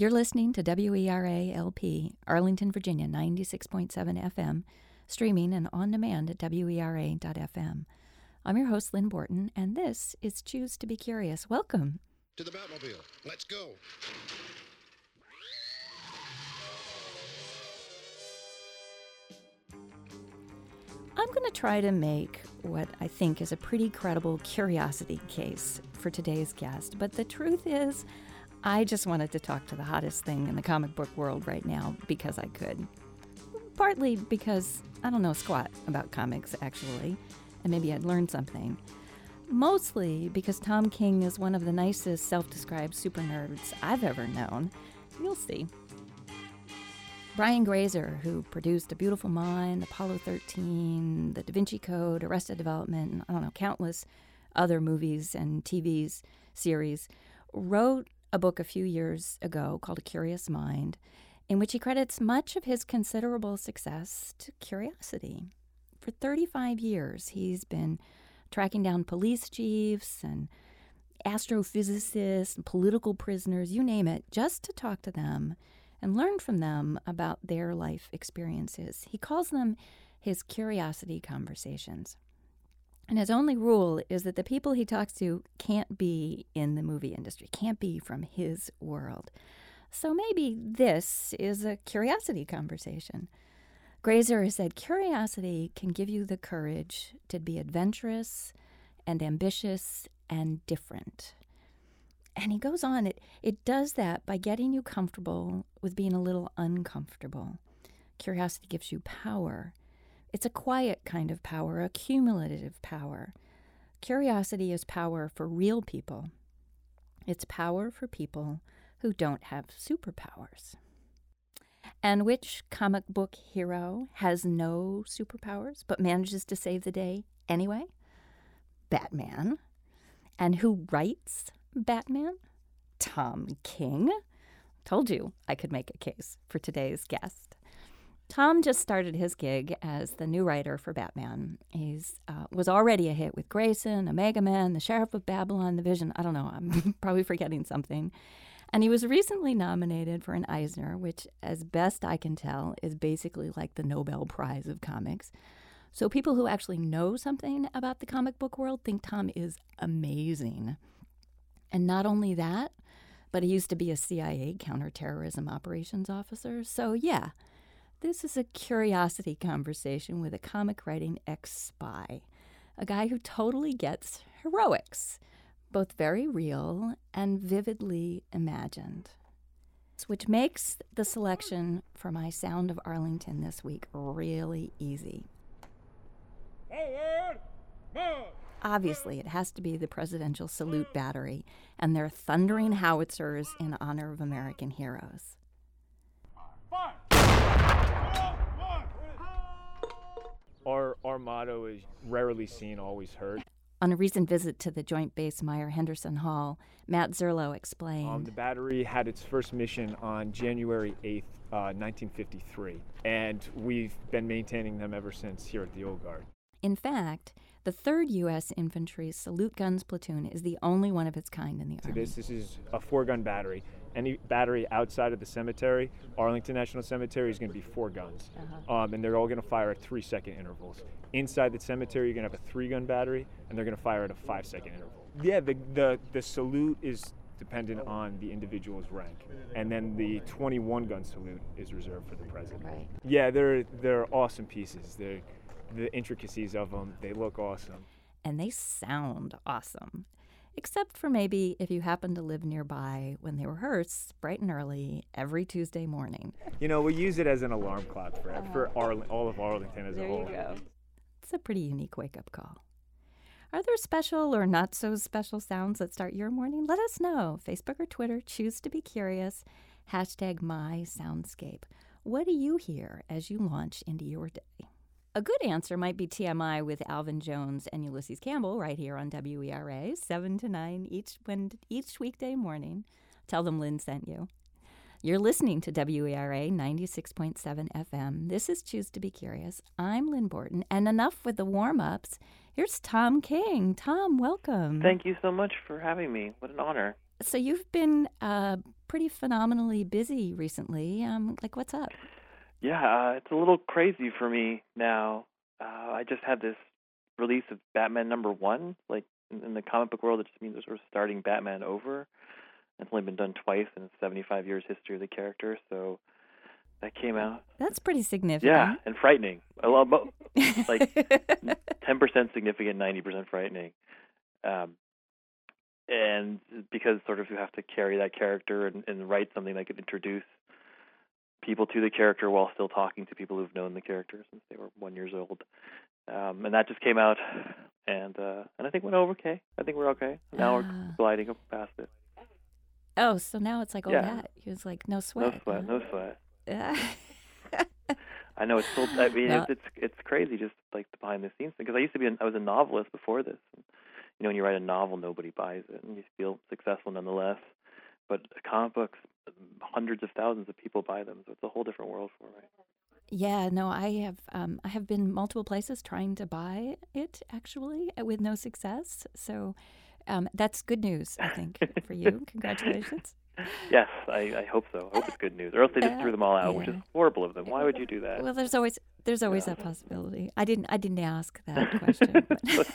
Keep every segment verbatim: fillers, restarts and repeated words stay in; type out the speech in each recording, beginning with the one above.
You're listening to W E R A L P, Arlington, Virginia, ninety-six point seven F M, streaming and on demand at W E R A dot F M. I'm your host, Lynn Borton, and this is Choose to be Curious. Welcome to the Batmobile. Let's go. I'm going to try to make what I think is a pretty credible curiosity case for today's guest, but the truth is, I just wanted to talk to the hottest thing in the comic book world right now because I could. Partly because I don't know squat about comics, actually, and maybe I'd learn something. Mostly because Tom King is one of the nicest self-described super nerds I've ever known. You'll see. Brian Grazer, who produced A Beautiful Mind, Apollo thirteen, The Da Vinci Code, Arrested Development, and I don't know, countless other movies and T V series, wrote a book a few years ago called A Curious Mind, in which he credits much of his considerable success to curiosity. For thirty-five years, he's been tracking down police chiefs and astrophysicists and political prisoners, you name it, just to talk to them and learn from them about their life experiences. He calls them his curiosity conversations. And his only rule is that the people he talks to can't be in the movie industry, can't be from his world. So maybe this is a curiosity conversation. Grazer has said curiosity can give you the courage to be adventurous and ambitious and different. And he goes on, it, it does that by getting you comfortable with being a little uncomfortable. Curiosity gives you power. It's a quiet kind of power, a cumulative power. Curiosity is power for real people. It's power for people who don't have superpowers. And which comic book hero has no superpowers but manages to save the day anyway? Batman. And who writes Batman? Tom King. Told you I could make a case for today's guest. Tom just started his gig as the new writer for Batman. He uh, was already a hit with Grayson, Omega Man, The Sheriff of Babylon, The Vision. I don't know. I'm probably forgetting something. And he was recently nominated for an Eisner, which, as best I can tell, is basically like the Nobel Prize of comics. So people who actually know something about the comic book world think Tom is amazing. And not only that, but he used to be a C I A counterterrorism operations officer. So, yeah. This is a curiosity conversation with a comic writing ex-spy, a guy who totally gets heroics, both very real and vividly imagined, which makes the selection for my Sound of Arlington this week really easy. Forward, march. Obviously, it has to be the Presidential Salute Battery and their thundering howitzers in honor of American heroes. Fire. Our, our motto is rarely seen, always heard. On a recent visit to the Joint Base Meyer-Henderson Hall, Matt Zerlo explained. Um, the battery had its first mission on January eighth, uh, nineteen fifty-three, and we've been maintaining them ever since here at the Old Guard. In fact, the third U S Infantry Salute Guns Platoon is the only one of its kind in the Army. This, this is a four-gun battery. Any battery outside of the cemetery, Arlington National Cemetery, is going to be four guns. Uh-huh. Um, and they're all going to fire at three-second intervals. Inside the cemetery, you're going to have a three-gun battery, and they're going to fire at a five-second interval. Yeah, the, the, the salute is dependent on the individual's rank. And then the twenty-one gun salute is reserved for the president. Right. Yeah, they're, they're awesome pieces. They're... The intricacies of them, they look awesome. And they sound awesome. Except for maybe if you happen to live nearby when they rehearse bright and early every Tuesday morning. You know, we use it as an alarm clock for, uh, for Arl- all of Arlington as a whole. There you go. It's a pretty unique wake-up call. Are there special or not-so-special sounds that start your morning? Let us know. Facebook or Twitter, Choose to be Curious, hashtag MySoundscape. What do you hear as you launch into your day? A good answer might be T M I with Alvin Jones and Ulysses Campbell right here on W E R A, seven to nine each when, each weekday morning. Tell them Lynn sent you. You're listening to W E R A ninety-six point seven F M. This is Choose to be Curious. I'm Lynn Borton, and enough with the warm-ups. Here's Tom King. Tom, welcome. Thank you so much for having me. What an honor. So you've been uh, pretty phenomenally busy recently. Um, like, what's up? Yeah, uh, it's a little crazy for me now. Uh, I just had this release of Batman number one. Like, in, in the comic book world, it just means we're sort of starting Batman over. It's only been done twice in the seventy-five years history of the character, so that came out. That's pretty significant. Yeah, and frightening. I love both. Like, ten percent significant, ninety percent frightening. Um, and because sort of you have to carry that character and, and write something that could introduce people to the character while still talking to people who've known the character since they were one years old. Um, and that just came out, and uh, and I think went over okay. I think we're okay. Now uh. we're gliding past it. Oh, so now it's like all yeah. that. He was like, no sweat. No sweat, no sweat. Yeah. I know, it's so, I mean, well, it's, it's it's crazy just like the behind the scenes thing. Because I used to be, an, I was a novelist before this. And, you know, when you write a novel, nobody buys it. And you feel successful nonetheless. But comic books, hundreds of thousands of people buy them. So it's a whole different world for me. Yeah, no, I have um, I have been multiple places trying to buy it, actually, with no success. So... Um, that's good news, I think, for you. Congratulations. Yes, I, I hope so. I hope it's good news. Or else they just threw them all out, yeah. which is horrible of them. Why would you do that? Well, there's always there's always yeah. that possibility. I didn't I didn't ask that question.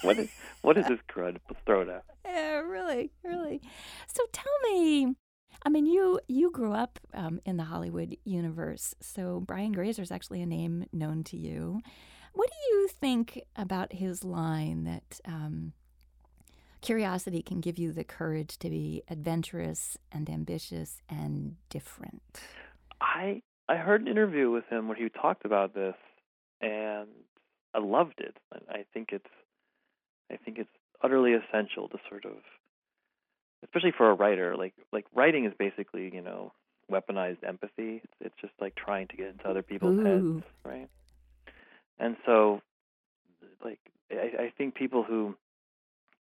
what, is, what is this crud? Let's throw it out. Yeah, really, really. So tell me, I mean, you, you grew up um, in the Hollywood universe, so Brian Grazer is actually a name known to you. What do you think about his line that... Um, Curiosity can give you the courage to be adventurous and ambitious and different. I I heard an interview with him where he talked about this, and I loved it. I think it's I think it's utterly essential to sort of, especially for a writer. Like like writing is basically, you know, weaponized empathy. It's, it's just like trying to get into other people's Ooh. heads, right? And so, like I, I think people who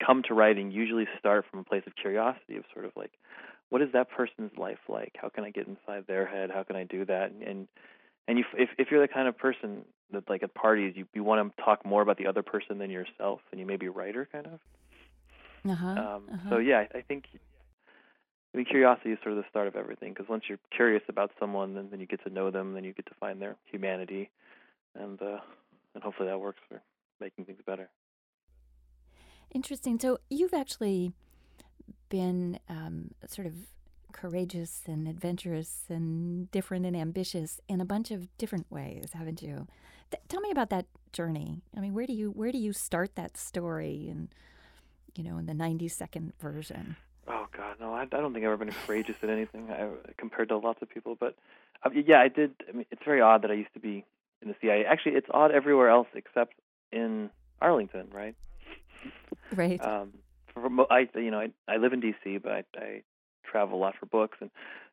come to writing usually start from a place of curiosity, of sort of like, what is that person's life like? How can I get inside their head? How can I do that? And and, and you, if if you're the kind of person that, like, at parties, you, you want to talk more about the other person than yourself, and you may be a writer, kind of. Uh-huh, um, uh-huh. So, yeah, I, I think I mean, curiosity is sort of the start of everything, because once you're curious about someone, then, then you get to know them, then you get to find their humanity, and uh, and hopefully that works for making things better. Interesting. So you've actually been um, sort of courageous and adventurous and different and ambitious in a bunch of different ways, haven't you? Th- tell me about that journey. I mean, where do you where do you start that story? And you know, in the ninety-second version. Oh God, no! I, I don't think I've ever been courageous at anything I, compared to lots of people. But uh, yeah, I did. I mean, it's very odd that I used to be in the C I A. Actually, it's odd everywhere else except in Arlington, right? Right. Um, for, I, you know, I, I live in D C, but I, I travel a lot for books, and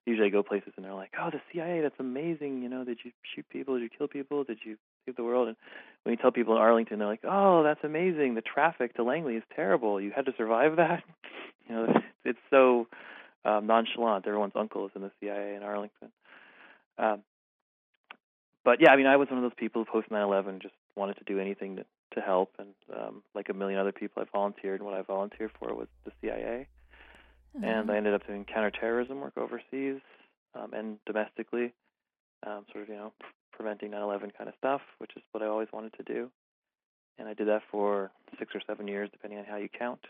usually I go places, and they're like, "Oh, the C I A, that's amazing! You know, did you shoot people? Did you kill people? Did you save the world?" And when you tell people in Arlington, they're like, "Oh, that's amazing! The traffic to Langley is terrible. You had to survive that." You know, it's, it's so um, nonchalant. Everyone's uncle is in the C I A in Arlington. Um, but yeah, I mean, I was one of those people who post nine eleven just wanted to do anything to. to help, and um, like a million other people, I volunteered, and what I volunteered for was the C I A, mm-hmm. and I ended up doing counterterrorism work overseas um, and domestically, um, sort of, you know, preventing nine eleven kind of stuff, which is what I always wanted to do, and I did that for six or seven years, depending on how you count,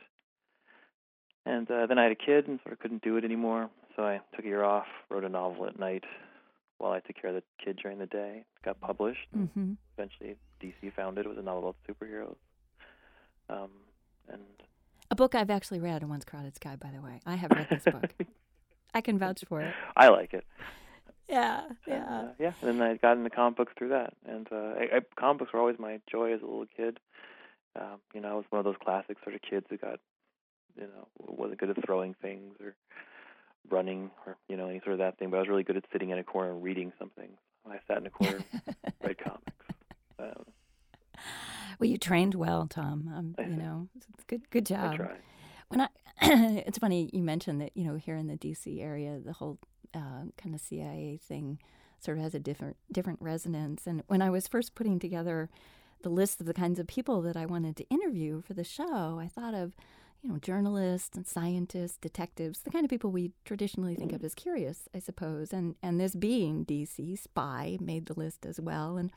and uh, then I had a kid and sort of couldn't do it anymore, so I took a year off, wrote a novel at night while I took care of the kid during the day. It got published, and mm-hmm. eventually D C found it. It was a novel about superheroes. Um, and a book I've actually read, A Once-Crowded Sky, by the way. I have read this book. I can vouch for it. I like it. Yeah, yeah. And, uh, yeah, and then I got into comic books through that. And uh, I, I, comic books were always my joy as a little kid. Um, you know, I was one of those classic sort of kids who got, you know, wasn't good at throwing things or running or, you know, any sort of that thing, but I was really good at sitting in a corner and reading something. I sat in a corner and read comics. Um, well, you trained well, Tom. Um, you know, it's good, good job. I try. When I, it's funny you mentioned that, you know, here in the D C area, the whole uh, kind of C I A thing sort of has a different different resonance. And when I was first putting together the list of the kinds of people that I wanted to interview for the show, I thought of, you know, journalists and scientists, detectives, the kind of people we traditionally think of as curious, I suppose. And, and this being D C, Spy made the list as well. And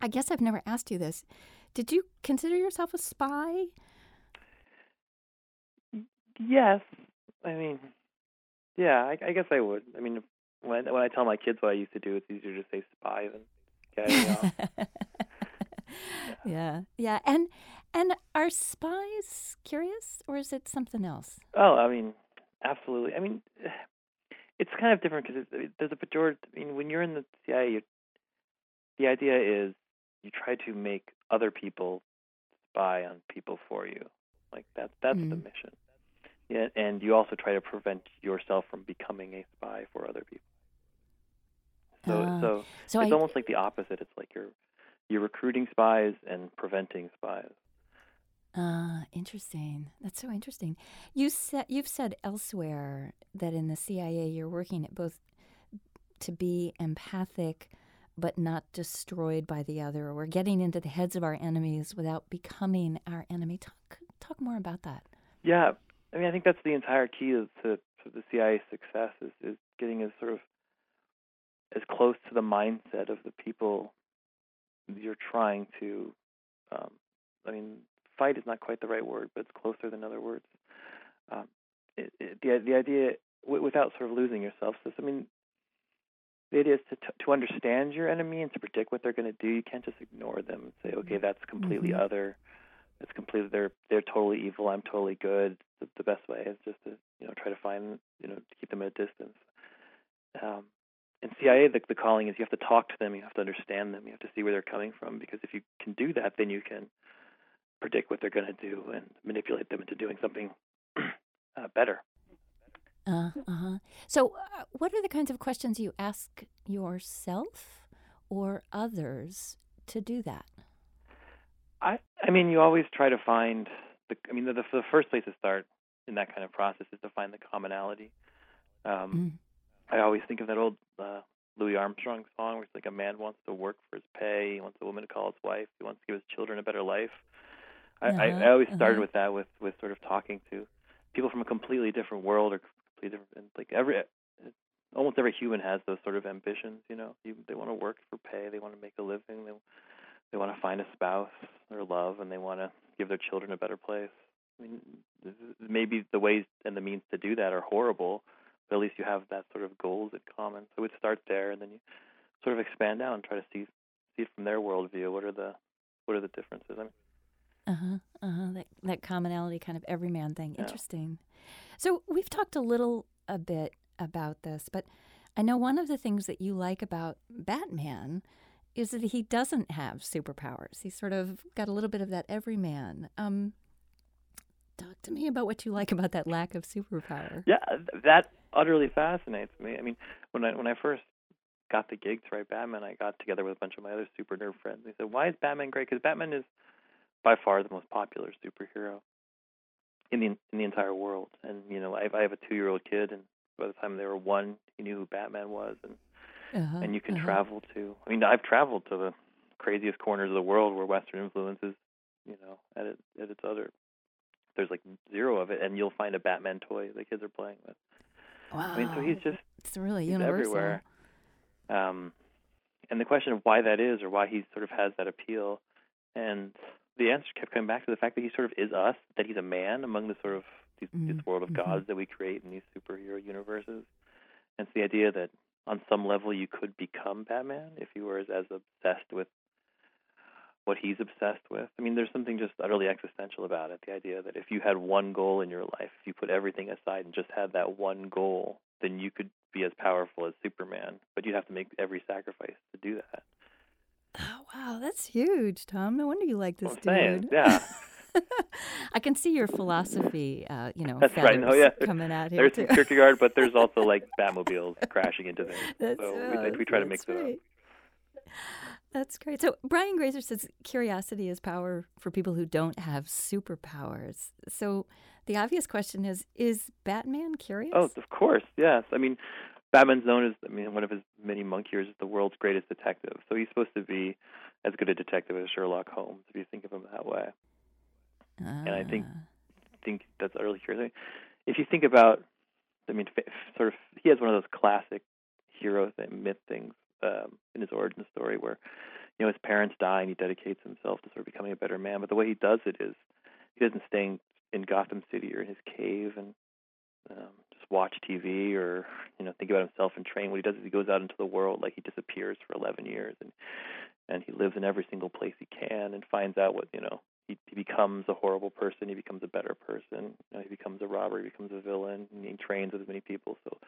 I guess I've never asked you this. Did you consider yourself a spy? Yes. I mean, yeah, I, I guess I would. I mean, when I, when I tell my kids what I used to do, it's easier to say spy than carry on. Yeah, yeah, and and are spies curious, or is it something else? Oh, I mean, absolutely. I mean, it's kind of different because there's a pejorative. I mean, when you're in the C I A, you, the idea is you try to make other people spy on people for you. Like that, that's mm-hmm. the mission. Yeah, and you also try to prevent yourself from becoming a spy for other people. So, uh, so, so it's I, almost like the opposite. It's like you're. You're recruiting spies and preventing spies. Ah, uh, interesting. That's so interesting. You said you've said elsewhere that in the C I A you're working at both to be empathic, but not destroyed by the other, or getting into the heads of our enemies without becoming our enemy. Talk talk more about that. Yeah, I mean, I think that's the entire key to, to the C I A's success is, is getting as sort of as close to the mindset of the people you're trying to, um, I mean, fight is not quite the right word, but it's closer than other words. Um, it, it, the the idea, w- without sort of losing yourself, so I mean, the idea is to t- to understand your enemy and to predict what they're going to do. You can't just ignore them and say, okay, that's completely mm-hmm. other, that's completely they're they're totally evil, I'm totally good. The, the best way is just to you know try to find you know to keep them at a distance. Um, In C I A, the, the calling is you have to talk to them, you have to understand them, you have to see where they're coming from, because if you can do that, then you can predict what they're going to do and manipulate them into doing something uh, better. Uh huh. So, uh, what are the kinds of questions you ask yourself or others to do that? I, I mean, you always try to find the. I mean, the, the, the first place to start in that kind of process is to find the commonality. Um, mm. I always think of that old uh, Louis Armstrong song where it's like a man wants to work for his pay, he wants a woman to call his wife, he wants to give his children a better life. I, uh-huh, I, I always started uh-huh. with that, with, with sort of talking to people from a completely different world or completely different, like every, almost every human has those sort of ambitions, you know. You, they want to work for pay, they want to make a living, they they want to find a spouse or love, and they want to give their children a better place. I mean, maybe the ways and the means to do that are horrible, but at least you have that sort of goals in common. So we'd start there, and then you sort of expand out and try to see see it from their worldview. What are the what are the differences? I mean, uh huh, uh huh. That that commonality, kind of everyman thing. Yeah. Interesting. So we've talked a little a bit about this, but I know one of the things that you like about Batman is that he doesn't have superpowers. He's sort of got a little bit of that everyman. Um, talk to me about what you like about that lack of superpower. Yeah, that utterly fascinates me. I mean, when I when I first got the gig to write Batman, I got together with a bunch of my other super nerd friends. They said, "Why is Batman great?" Because Batman is by far the most popular superhero in the in the entire world. And you know, I have, I have a two year old kid, and by the time they were one, he knew who Batman was, and uh-huh, and you can uh-huh. travel to. I mean, I've traveled to the craziest corners of the world where Western influence is, you know, at it, at its other. There's like zero of it, and you'll find a Batman toy the kids are playing with. Wow. I mean, so he's just it's really he's universal. Everywhere. Um, and the question of why that is or why he sort of has that appeal, and the answer kept coming back to the fact that he sort of is us, that he's a man among the sort of these, mm-hmm. this world of gods mm-hmm. that we create in these superhero universes. And it's the idea that on some level you could become Batman if you were as, as obsessed with what he's obsessed with. I mean, there's something just utterly existential about it, the idea that if you had one goal in your life, if you put everything aside and just had that one goal, then you could be as powerful as Superman, but you'd have to make every sacrifice to do that. Oh, wow, that's huge, Tom. No wonder you like this, well, I'm dude. Saying, yeah. I can see your philosophy, uh, you know, that's right. No, yeah. coming out here. There's Kierkegaard, but there's also like Batmobiles crashing into things. That's so uh, we, like, we try to mix it right. up. That's great. So Brian Grazer says curiosity is power for people who don't have superpowers. So the obvious question is, is Batman curious? Oh, of course, yes. I mean, Batman's known as, I mean, one of his many monk years is the world's greatest detective. So he's supposed to be as good a detective as Sherlock Holmes, if you think of him that way. Ah. And I think think that's utterly curious. If you think about, I mean, sort of, he has one of those classic hero myth things um, in his origin story where, you know, his parents die and he dedicates himself to sort of becoming a better man. But the way he does it is he doesn't stay in Gotham City or in his cave and um, just watch T V or, you know, think about himself and train. What he does is he goes out into the world, like he disappears for eleven years and and he lives in every single place he can and finds out what, you know, he, he becomes a horrible person, he becomes a better person, you know, he becomes a robber, he becomes a villain, and he trains with as many people. So,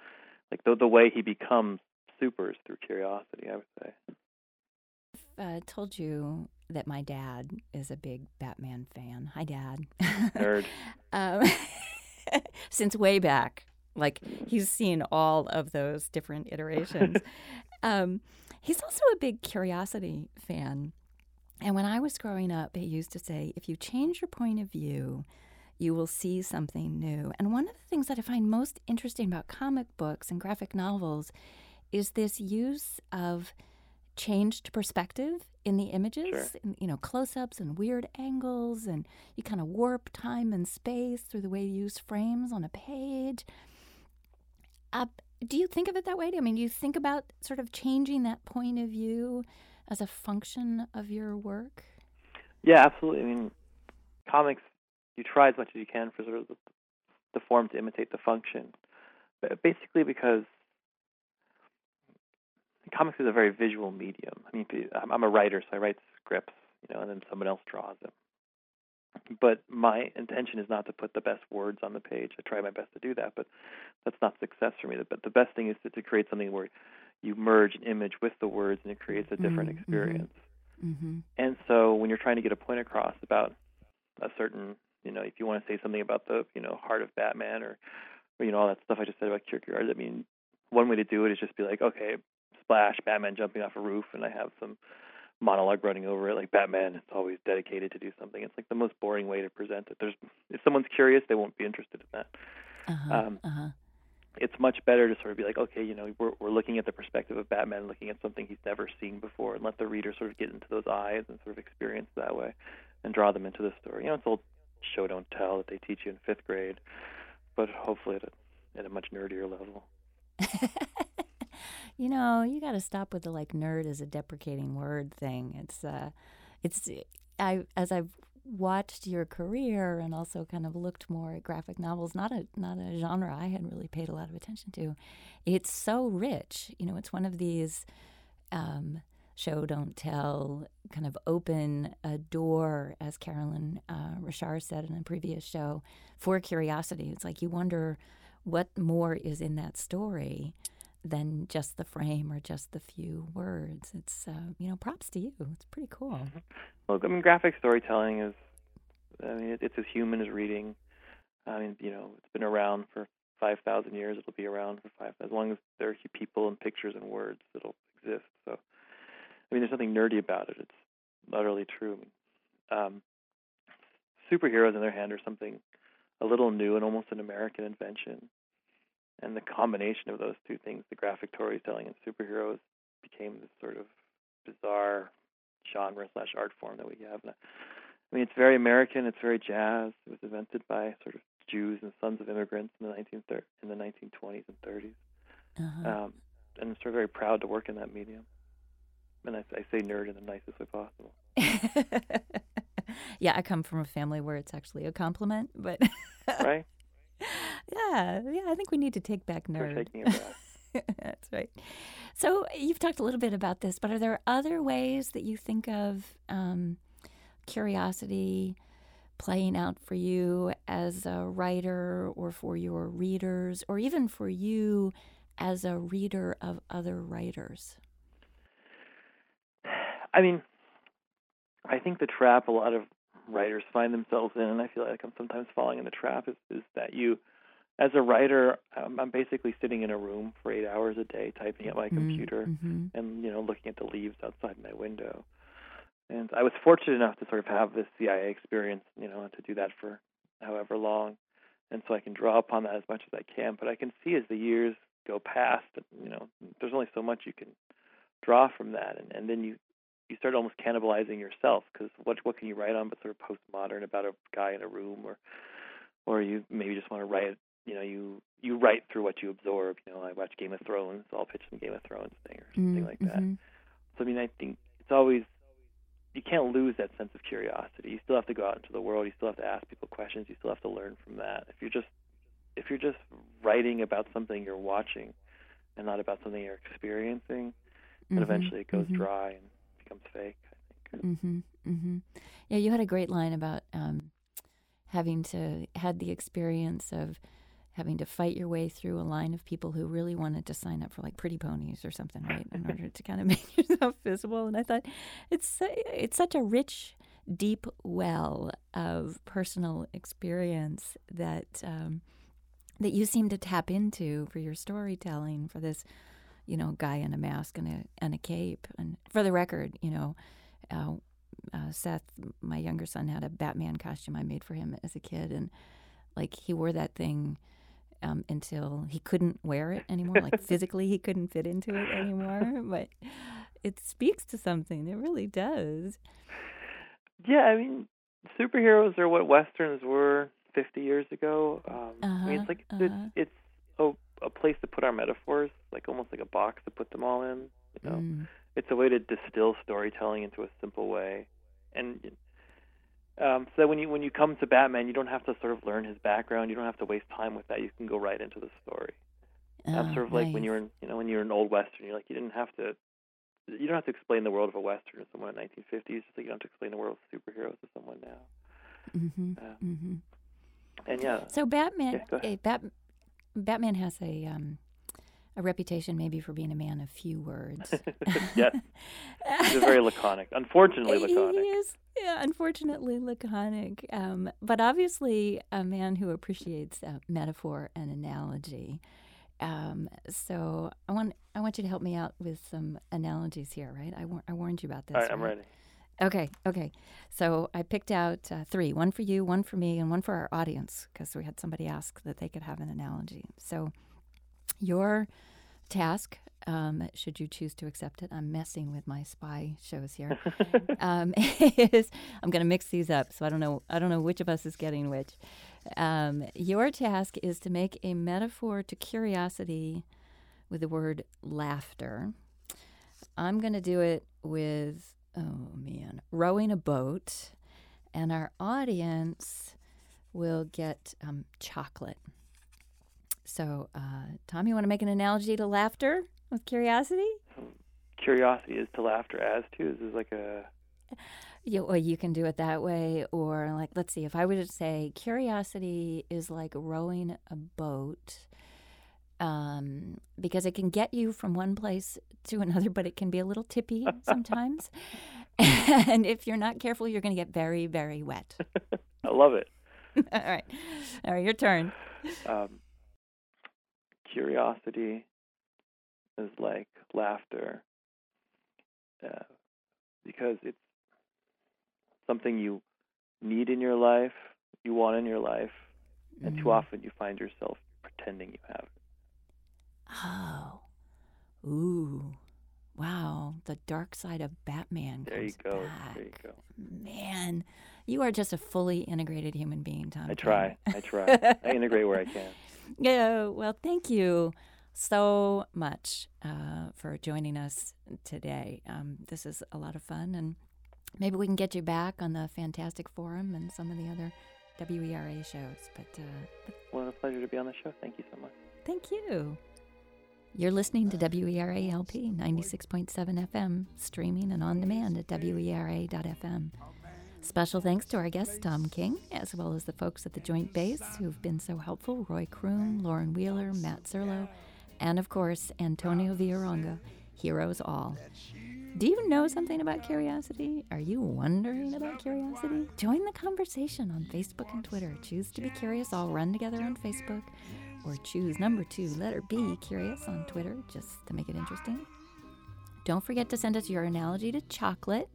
like, the, the way he becomes super is through curiosity, I would say. I uh, told you that my dad is a big Batman fan. Hi, Dad. Nerd. um, since way back. Like, he's seen all of those different iterations. um, he's also a big curiosity fan. And when I was growing up, he used to say, if you change your point of view, you will see something new. And one of the things that I find most interesting about comic books and graphic novels is this use of changed perspective in the images, sure. You know, close-ups and weird angles, and you kind of warp time and space through the way you use frames on a page. Uh, do you think of it that way? I mean, do you think about sort of changing that point of view as a function of your work? Yeah, absolutely. I mean, comics, you try as much as you can for sort of the, the form to imitate the function, but basically because comics is a very visual medium. I mean, I'm a writer, so I write scripts, you know, and then someone else draws them. But my intention is not to put the best words on the page. I try my best to do that, but that's not success for me. But the best thing is to, to create something where you merge an image with the words, and it creates a different mm-hmm. experience. Mm-hmm. And so when you're trying to get a point across about a certain, you know, if you want to say something about the, you know, heart of Batman or, or you know, all that stuff I just said about Kierkegaard, I mean, one way to do it is just be like, okay, Flash, Batman jumping off a roof, and I have some monologue running over it, like Batman is always dedicated to do something. It's like the most boring way to present it. There's, if someone's curious, they won't be interested in that. Uh-huh, um, uh-huh. It's much better to sort of be like, okay, you know, we're we're looking at the perspective of Batman, looking at something he's never seen before, and let the reader sort of get into those eyes and sort of experience that way and draw them into the story. You know, it's old show don't tell that they teach you in fifth grade, but hopefully at a, at a much nerdier level. You know, you got to stop with the like nerd as a deprecating word thing. It's, uh, it's. I as I've watched your career and also kind of looked more at graphic novels, not a not a genre I had really paid a lot of attention to. It's so rich. You know, it's one of these um, show don't tell, kind of open a door, as Carolyn uh, Richard said in a previous show, for curiosity. It's like you wonder what more is in that story than just the frame or just the few words. It's, uh, you know, props to you. It's pretty cool. Well, I mean, graphic storytelling is, I mean, it's as human as reading. I mean, you know, it's been around for five thousand years. It'll be around for five, as long as there are people and pictures and words, it'll exist. So, I mean, there's nothing nerdy about it. It's utterly true. Um, superheroes, on the other hand, are something a little new and almost an American invention. And the combination of those two things, the graphic storytelling and superheroes, became this sort of bizarre genre slash art form that we have now. I mean, it's very American. It's very jazz. It was invented by sort of Jews and sons of immigrants in the nineteen thirties, in the nineteen twenties and thirties. Uh-huh. Um, and I'm sort of very proud to work in that medium. And I, I say nerd in the nicest way possible. Yeah, I come from a family where it's actually a compliment, but right. Yeah, yeah. I think we need to take back nerd. We're taking it back. That's right. So you've talked a little bit about this, but are there other ways that you think of um, curiosity playing out for you as a writer or for your readers or even for you as a reader of other writers? I mean, I think the trap a lot of writers find themselves in, and I feel like I'm sometimes falling in the trap, is, is that you, as a writer, I'm, I'm basically sitting in a room for eight hours a day typing at my mm-hmm. computer mm-hmm. and, you know, looking at the leaves outside my window. And I was fortunate enough to sort of have this C I A experience, you know, and to do that for however long. And so I can draw upon that as much as I can, but I can see as the years go past, you know, there's only so much you can draw from that. And, and then you you start almost cannibalizing yourself, because what what can you write on but sort of postmodern about a guy in a room or or you maybe just want to write, you know, you you write through what you absorb. You know, I watch Game of Thrones, so I'll pitch some Game of Thrones thing or something mm, like that. Mm-hmm. So, I mean, I think it's always, you can't lose that sense of curiosity. You still have to go out into the world. You still have to ask people questions. You still have to learn from that. If you're just if you're just writing about something you're watching and not about something you're experiencing, mm-hmm. then eventually it goes mm-hmm. dry and becomes fake, I think. Mm-hmm. Mm-hmm. Yeah, you had a great line about um, having to, had the experience of having to fight your way through a line of people who really wanted to sign up for like Pretty Ponies or something, right, in order to kind of make yourself visible. And I thought it's it's such a rich, deep well of personal experience that um, that you seem to tap into for your storytelling, for this, you know, guy in a mask and a and a cape. And for the record, you know, uh, uh, Seth, my younger son, had a Batman costume I made for him as a kid, and like he wore that thing. Um, until he couldn't wear it anymore, like physically he couldn't fit into it anymore. But it speaks to something. It really does. Yeah, I mean, superheroes are what Westerns were fifty years ago. Um, uh-huh, I mean, it's like uh-huh. it's, it's a, a place to put our metaphors, like almost like a box to put them all in. You know, mm. It's a way to distill storytelling into a simple way. And Um, so that when you when you come to Batman, you don't have to sort of learn his background. You don't have to waste time with that. You can go right into the story. Oh, That's sort of nice. Like when you're in, you know, when you're an old Western, you're like you didn't have to, you don't have to explain the world of a Western to someone in nineteen fifties. Just like you don't have to explain the world of superheroes to someone now. Mm-hmm. Uh, mm-hmm. And yeah. So Batman, yeah, a Bat, Batman has a um, a reputation maybe for being a man of few words. Yes, he's very laconic. Unfortunately, laconic. He is. Yeah, unfortunately laconic, um, but obviously a man who appreciates uh, metaphor and analogy. Um, so I want I want you to help me out with some analogies here, right? I, war- I warned you about this. All right, right? I'm ready. Okay, okay. So I picked out uh, three, one for you, one for me, and one for our audience, because we had somebody ask that they could have an analogy. So your task, Um, should you choose to accept it, I'm messing with my spy shows here. um, is, I'm going to mix these up, so I don't know. I don't know which of us is getting which. Um, your task is to make a metaphor to curiosity with the word laughter. I'm going to do it with oh man, rowing a boat, and our audience will get um, chocolate. So, uh, Tom, you want to make an analogy to laughter? With curiosity? Curiosity is to laughter as to. This is like a... Yeah, well, you can do it that way. Or like, let's see, if I were to say curiosity is like rowing a boat um, because it can get you from one place to another, but it can be a little tippy sometimes. And if you're not careful, you're going to get very, very wet. I love it. All right. All right, your turn. Um, curiosity... is like laughter uh, because it's something you need in your life, you want in your life, mm-hmm. and too often you find yourself pretending you have it. Oh. Ooh. Wow. The dark side of Batman there comes you go. Back. There you go. Man, you are just a fully integrated human being, Tom. I try. I try. I integrate where I can. Yeah. Well, thank you so much uh, for joining us today. Um, this is a lot of fun, and maybe we can get you back on the Fantastic Forum and some of the other W E R A shows. But uh, well, a pleasure to be on the show. Thank you so much. Thank you. You're listening to W E R A L P ninety-six point seven F M, streaming and on demand at W E R A dot F M. Special thanks to our guest, Tom King, as well as the folks at the Joint Base who've been so helpful, Roy Kroon, Lauren Wheeler, Matt Zerlo, and, of course, Antonio Villaranga, heroes all. Do you know something about curiosity? Are you wondering about curiosity? Join the conversation on Facebook and Twitter. Choose to be Curious. All run together on Facebook. Or choose number two, letter B, Curious on Twitter, just to make it interesting. Don't forget to send us your analogy to chocolate,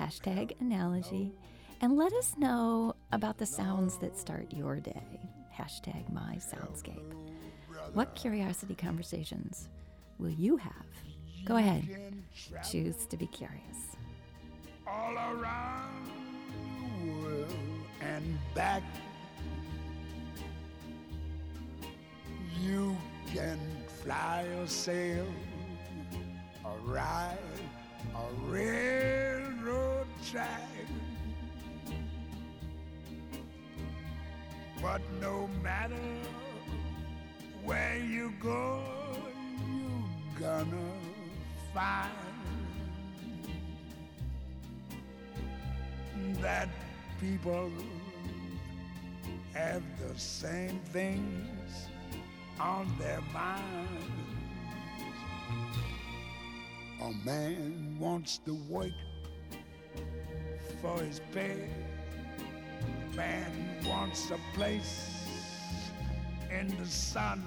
hashtag analogy. And let us know about the sounds that start your day, hashtag my soundscape. What curiosity conversations will you have? Go ahead. Choose to be curious. All around the world and back. you can fly or sail or ride a railroad track. But no matter where you go, you're gonna find that people have the same things on their minds. A man wants to work for his pay. A man wants a place in the sun.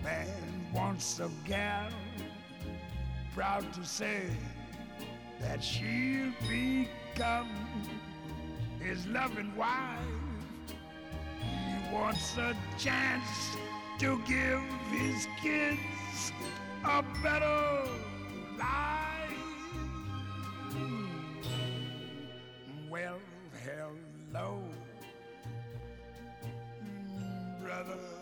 A man wants a gal, proud to say that she'll become his loving wife. He wants a chance to give his kids a better life. Well, hello, brother.